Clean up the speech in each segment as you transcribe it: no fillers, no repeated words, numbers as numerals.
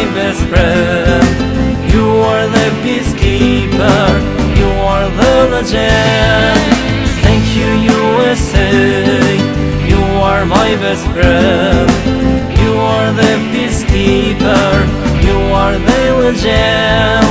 my best friend. You are the peacekeeper, you are the legend. Thank you, USA, you are my best friend. You are the peacekeeper, you are the legend.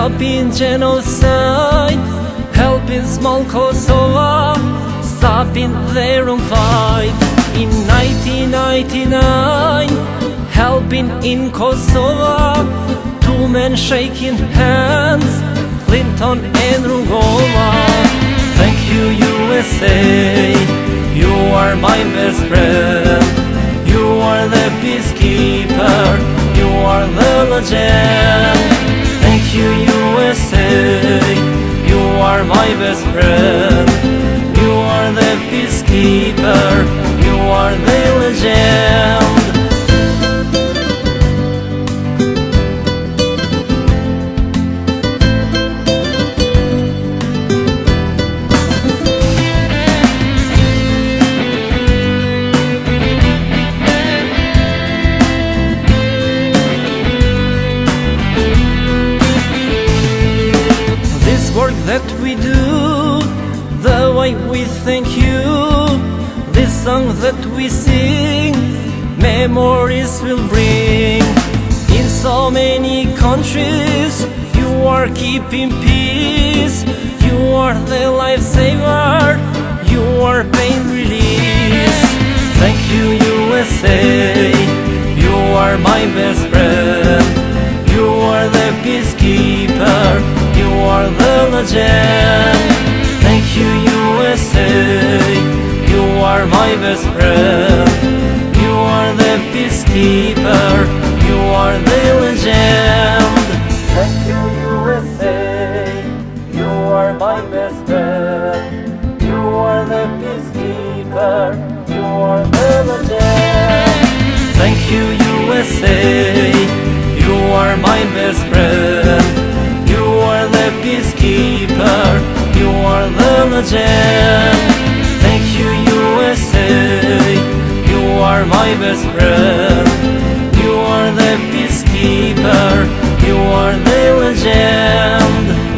Stopping genocide, helping small Kosovo, stopping their own fight. In 1999, helping in Kosovo, two men shaking hands, Clinton and Rugova. Thank you, USA, you are my best friend. You are the peacekeeper, you are the legend. Thank you, USA, you are my best friend. You are the peacekeeper, you are the legend. That we do, the way we thank you, this song that we sing, memories will bring. In so many countries, you are keeping peace, you are the lifesaver, you are pain release. Thank you, USA, you are my best friend. You are the peacekeeper, you are the legend. Thank you, USA, you are my best friend. You are the peacekeeper, you are the legend. Thank you, USA, you are my best friend. You are the peacekeeper, you are the legend. Thank you, USA, you are my best friend. Peacekeeper, you are the legend. Thank you, USA, you are my best friend. You are the peacekeeper, you are the legend.